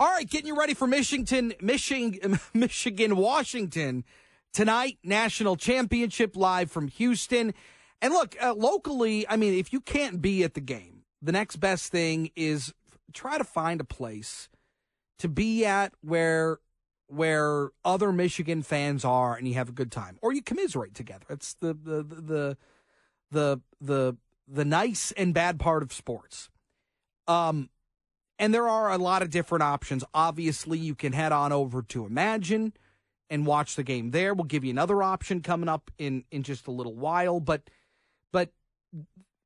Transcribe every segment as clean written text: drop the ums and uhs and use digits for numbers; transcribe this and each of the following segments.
All right, getting you ready for Michigan, Washington tonight, National Championship live from Houston. And look, locally, I mean, if you can't be at the game, the next best thing is try to find a place to be at where other Michigan fans are and you have a good time, or you commiserate together. It's the nice and bad part of sports. And there are a lot of different options. Obviously, you can head on over to Imagine and watch the game there. We'll give you another option coming up in just a little while. But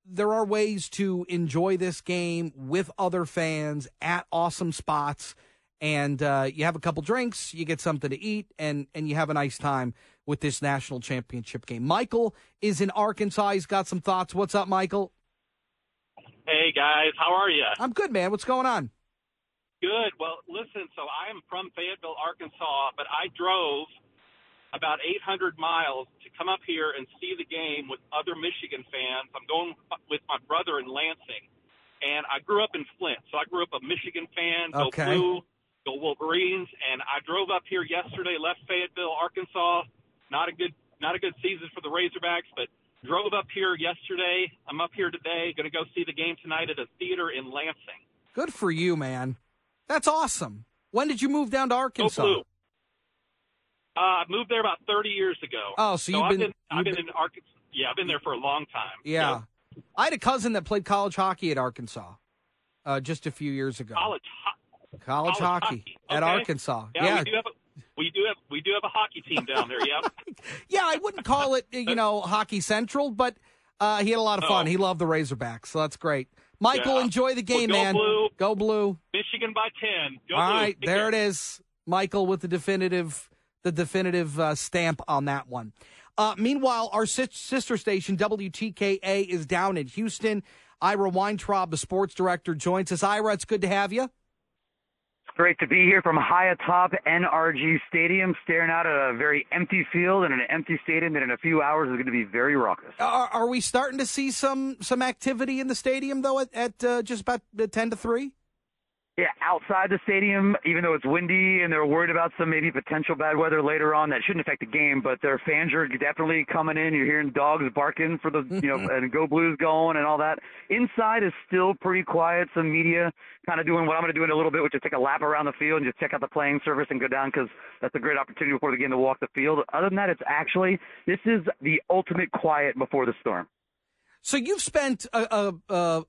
there are ways to enjoy this game with other fans at awesome spots. And you have a couple drinks, you get something to eat, and you have a nice time with this national championship game. Michael is in Arkansas. He's got some thoughts. What's up, Michael? Hey, guys. How are you? I'm good, man. What's going on? Good. Well, listen, so I am from Fayetteville, Arkansas, but I drove about 800 miles to come up here and see the game with other Michigan fans. I'm going with my brother in Lansing, and I grew up in Flint, so I grew up a Michigan fan, okay. Go Blue. The Wolverines, and I drove up here yesterday, left Fayetteville, Arkansas. Not a good season for the Razorbacks, but drove up here yesterday. I'm up here today, going to go see the game tonight at a theater in Lansing. Good for you, man. That's awesome. When did you move down to Arkansas? Go Blue. I moved there about 30 years ago. Oh, so I've been in Arkansas. Yeah, I've been there for a long time. Yeah. So, I had a cousin that played college hockey at Arkansas just a few years ago. College hockey at Arkansas. Yeah. We do have a hockey team down there. Yep. Yeah, I wouldn't call it Hockey Central, but he had a lot of fun. He loved the Razorbacks, so that's great. Michael, enjoy the game, man. Blue. Go Blue. Michigan by 10. Go All Blue. Right, Take there care. It is. Michael with the definitive stamp on that one. Meanwhile, our sister station WTKA is down in Houston. Ira Weintraub, the sports director, joins us. Ira, it's good to have you. Great to be here from high atop NRG Stadium, staring out at a very empty field and an empty stadium that in a few hours is going to be very raucous. Are we starting to see some activity in the stadium, though, at just about 10 to 3? Yeah, outside the stadium, even though it's windy and they're worried about some maybe potential bad weather later on, that shouldn't affect the game, but their fans are definitely coming in. You're hearing dogs barking for the, and Go Blues going and all that. Inside is still pretty quiet. Some media kind of doing what I'm going to do in a little bit, which is take a lap around the field and just check out the playing surface and go down because that's a great opportunity before the game to walk the field. Other than that, this is the ultimate quiet before the storm. So you've spent a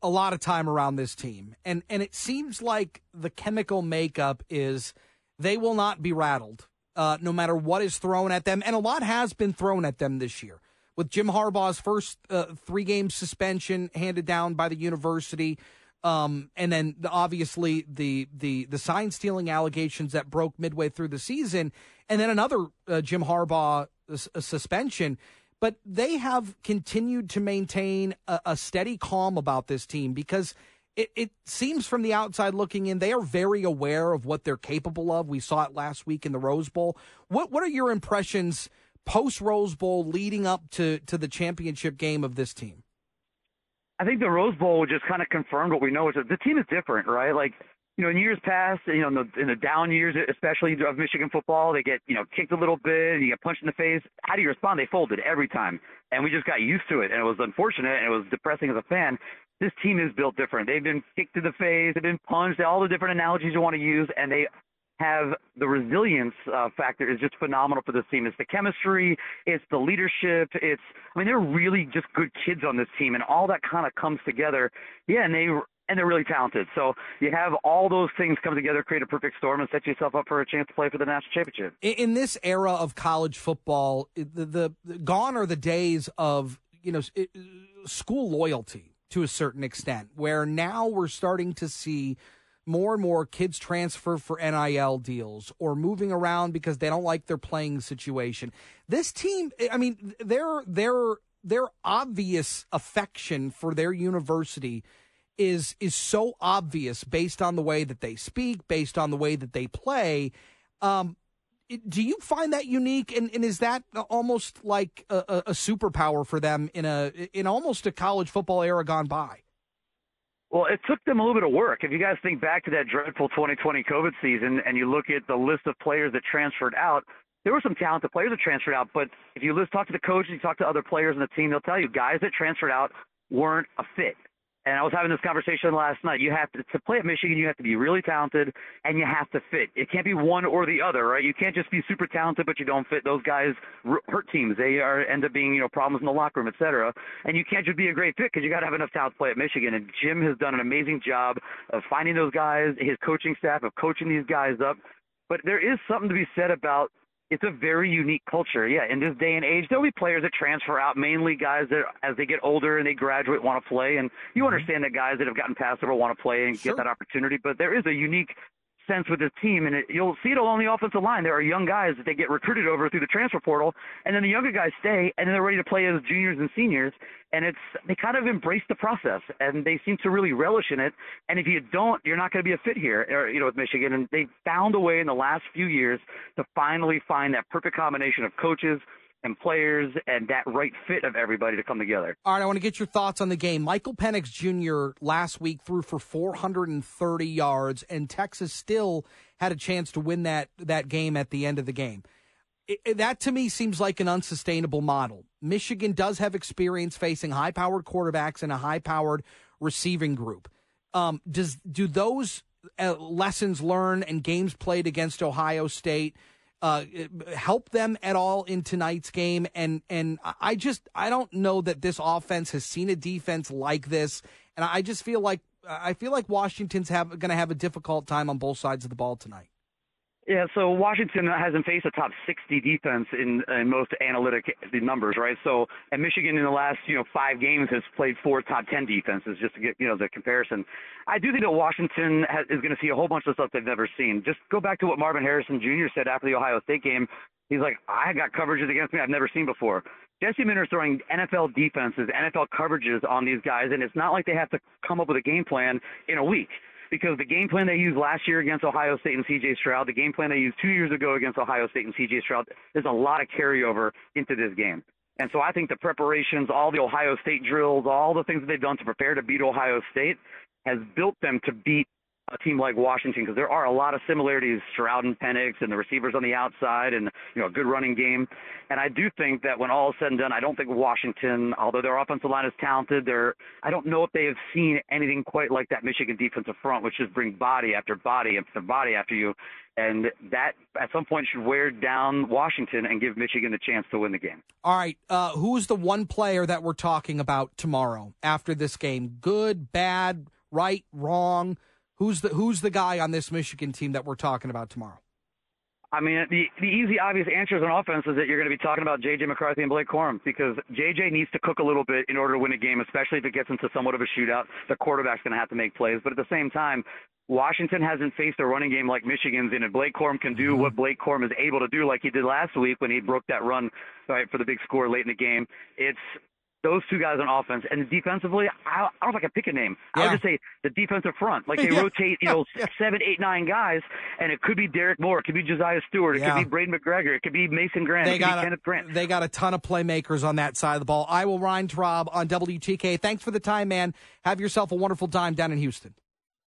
lot of time around this team, and it seems like the chemical makeup is they will not be rattled no matter what is thrown at them, and a lot has been thrown at them this year. With Jim Harbaugh's first three-game suspension handed down by the university, and then obviously the sign-stealing allegations that broke midway through the season, and then another Jim Harbaugh suspension. But they have continued to maintain a steady calm about this team because it seems from the outside looking in, they are very aware of what they're capable of. We saw it last week in the Rose Bowl. What are your impressions post-Rose Bowl leading up to the championship game of this team? I think the Rose Bowl just kind of confirmed what we know, which is the team is different, right? Like, in years past, in the down years, especially of Michigan football, they get, kicked a little bit, you get punched in the face. How do you respond? They folded every time. And we just got used to it. And it was unfortunate and it was depressing as a fan. This team is built different. They've been kicked in the face. They've been punched. All the different analogies you want to use. And they have the resilience factor is just phenomenal for this team. It's the chemistry. It's the leadership. They're really just good kids on this team. And all that kind of comes together. Yeah, and they're really talented. So you have all those things come together, create a perfect storm, and set yourself up for a chance to play for the national championship. In this era of college football, gone are the days of school loyalty to a certain extent, where now we're starting to see more and more kids transfer for NIL deals or moving around because they don't like their playing situation. This team, their obvious affection for their university is so obvious based on the way that they speak, based on the way that they play. Do you find that unique? And is that almost like a superpower for them in almost a college football era gone by? Well, it took them a little bit of work. If you guys think back to that dreadful 2020 COVID season and you look at the list of players that transferred out, there were some talented players that transferred out. But if you talk to the coach and you talk to other players in the team, they'll tell you guys that transferred out weren't a fit. And I was having this conversation last night. You have to play at Michigan, you have to be really talented and you have to fit. It can't be one or the other, right? You can't just be super talented but you don't fit. Those guys hurt teams. They end up being, you know, problems in the locker room, et cetera. And you can't just be a great fit because you got to have enough talent to play at Michigan. And Jim has done an amazing job of finding those guys, his coaching staff, of coaching these guys up. But there is something to be said about it's a very unique culture. Yeah, in this day and age, there'll be players that transfer out, mainly guys that as they get older and they graduate want to play. And you understand that guys that have gotten past it will want to play and get that opportunity. But there is a unique sense with this team, and you'll see it along the offensive line. There are young guys that they get recruited over through the transfer portal, and then the younger guys stay, and then they're ready to play as juniors and seniors. And they kind of embrace the process, and they seem to really relish in it. And if you don't, you're not going to be a fit here, or, you know, with Michigan. And they found a way in the last few years to finally find that perfect combination of coaches and players and that right fit of everybody to come together. All right, I want to get your thoughts on the game. Michael Penix Jr. last week threw for 430 yards, and Texas still had a chance to win that game at the end of the game. That, to me, seems like an unsustainable model. Michigan does have experience facing high-powered quarterbacks and a high-powered receiving group. Do those lessons learned and games played against Ohio State help them at all in tonight's game? And I don't know that this offense has seen a defense like this. And I just feel like Washington's going to have a difficult time on both sides of the ball tonight. Yeah, so Washington hasn't faced a top 60 defense in most analytic numbers, right? So, and Michigan in the last, you know, 5 games has played 4 top 10 defenses, just to get, you know, the comparison. I do think that Washington is going to see a whole bunch of stuff they've never seen. Just go back to what Marvin Harrison Jr. said after the Ohio State game. He's like, I got coverages against me I've never seen before. Jesse Minner's throwing NFL defenses, NFL coverages on these guys, and it's not like they have to come up with a game plan in a week. Because the game plan they used last year against Ohio State and C.J. Stroud, the game plan they used 2 years ago against Ohio State and C.J. Stroud, there's a lot of carryover into this game. And so I think the preparations, all the Ohio State drills, all the things that they've done to prepare to beat Ohio State has built them to beat a team like Washington, because there are a lot of similarities, Stroud and Penix and the receivers on the outside and, you know, a good running game. And I do think that when all is said and done, I don't think Washington, although their offensive line is talented, I don't know if they have seen anything quite like that Michigan defensive front, which just brings body after body after you. And that at some point should wear down Washington and give Michigan the chance to win the game. All right. Who is the one player that we're talking about tomorrow after this game? Good, bad, right, wrong? Who's the guy on this Michigan team that we're talking about tomorrow? I mean, the easy, obvious answers on offense is that you're going to be talking about J.J. McCarthy and Blake Corum, because J.J. needs to cook a little bit in order to win a game, especially if it gets into somewhat of a shootout. The quarterback's going to have to make plays. But at the same time, Washington hasn't faced a running game like Michigan's, and if Blake Corum can do what Blake Corum is able to do like he did last week when he broke that run for the big score late in the game, it's – those 2 guys on offense. And defensively, I don't know if I can pick a name. Yeah. I would just say the defensive front. Like, they rotate, you know, 7, 8, 9 guys, and it could be Derek Moore. It could be Josiah Stewart. It could be Braden McGregor. It could be Mason Grant. It could be Kenneth Grant. They got a ton of playmakers on that side of the ball. Ira Weintraub on WTKA. Thanks for the time, man. Have yourself a wonderful time down in Houston.